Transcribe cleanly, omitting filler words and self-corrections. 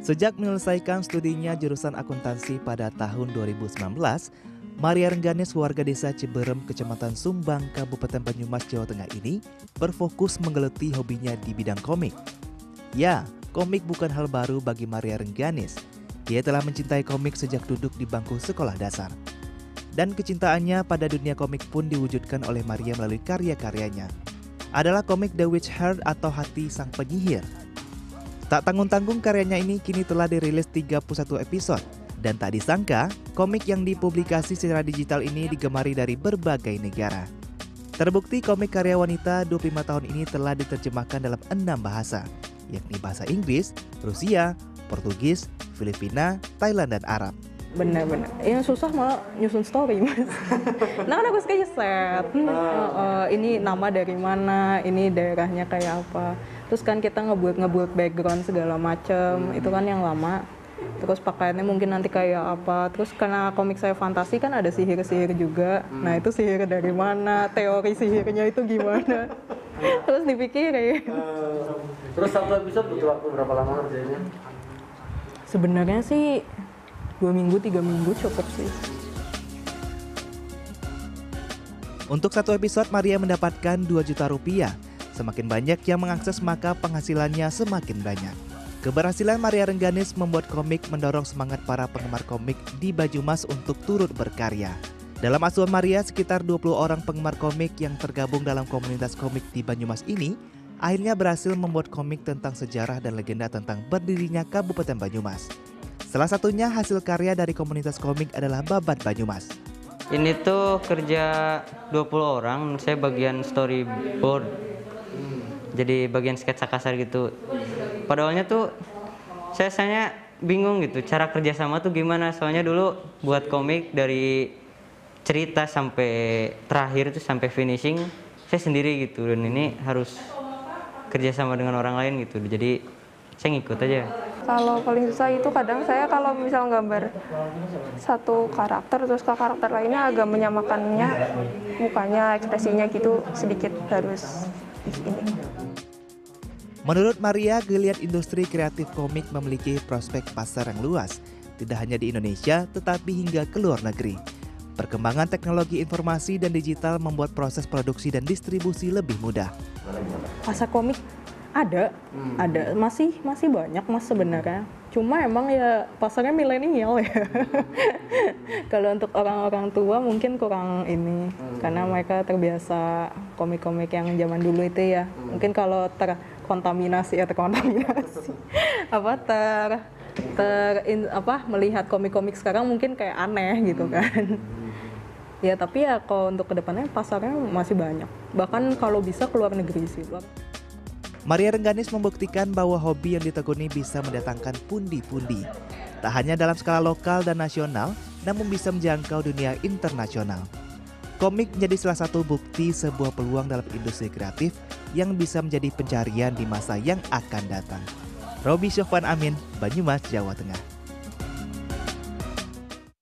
Sejak menyelesaikan studinya jurusan akuntansi pada tahun 2019, Maria Rengganis warga desa Cibeureum, Kecamatan Sumbang, Kabupaten Banyumas, Jawa Tengah ini berfokus menggeluti hobinya di bidang komik. Ya, komik bukan hal baru bagi Maria Rengganis. Dia telah mencintai komik sejak duduk di bangku sekolah dasar. Dan kecintaannya pada dunia komik pun diwujudkan oleh Maria melalui karya-karyanya. Adalah komik The Witch Heart atau Hati Sang Penyihir. Tak tanggung-tanggung karyanya ini kini telah dirilis 31 episode. Dan tak disangka, komik yang dipublikasi secara digital ini digemari dari berbagai negara. Terbukti komik karya wanita 25 tahun ini telah diterjemahkan dalam 6 bahasa, yakni bahasa Inggris, Rusia, Portugis, Filipina, Thailand, dan Arab. Benar-benar, yang susah malah nyusun story, Mas. Nah, aku suka set. Ini nama dari mana, ini daerahnya kayak apa. Terus kan kita ngebuat background segala macem, itu kan yang lama. Terus pakaiannya mungkin nanti kayak apa. Terus karena komik saya fantasi kan ada sihir-sihir juga. Nah, itu sihir dari mana, teori sihirnya itu gimana. Terus dipikirin. Terus satu episode butuh waktu berapa lama kerjanya? Sebenarnya sih 2 minggu 3 minggu cukup sih. Untuk satu episode Maria mendapatkan 2 juta rupiah. Semakin banyak yang mengakses maka penghasilannya semakin banyak. Keberhasilan Maria Rengganis membuat komik mendorong semangat para penggemar komik di Banyumas untuk turut berkarya. Dalam asuhan Maria, sekitar 20 orang penggemar komik yang tergabung dalam komunitas komik di Banyumas ini akhirnya berhasil membuat komik tentang sejarah dan legenda tentang berdirinya Kabupaten Banyumas. Salah satunya hasil karya dari komunitas komik adalah Babat Banyumas. Ini tuh kerja 20 orang, saya bagian storyboard. Jadi bagian sketsa kasar gitu. Pada awalnya tuh saya bingung gitu cara kerjasama tuh gimana. Soalnya dulu buat komik dari cerita sampai terakhir itu sampai finishing saya sendiri gitu. Dan ini harus kerjasama dengan orang lain gitu. Jadi saya ngikut aja. Kalau paling susah itu kadang saya kalau misal gambar satu karakter terus ke karakter lainnya agak menyamakannya mukanya, ekspresinya gitu sedikit harus ini. Menurut Maria, geliat industri kreatif komik memiliki prospek pasar yang luas, tidak hanya di Indonesia tetapi hingga ke luar negeri. Perkembangan teknologi informasi dan digital membuat proses produksi dan distribusi lebih mudah. Pasar komik ada masih banyak Mas sebenarnya, cuma emang ya pasarnya milenial ya. Kalau untuk orang-orang tua mungkin kurang ini karena mereka terbiasa komik-komik yang zaman dulu itu ya. Mungkin kalau terkontaminasi apa melihat komik-komik sekarang mungkin kayak aneh gitu kan. Ya tapi ya kalau untuk kedepannya pasarnya masih banyak, bahkan kalau bisa ke luar negeri sih. Maria Rengganis membuktikan bahwa hobi yang ditekuni bisa mendatangkan pundi-pundi. Tak hanya dalam skala lokal dan nasional, namun bisa menjangkau dunia internasional. Komik menjadi salah satu bukti sebuah peluang dalam industri kreatif yang bisa menjadi pencarian di masa yang akan datang. Robi Syofan Amin, Banyumas, Jawa Tengah.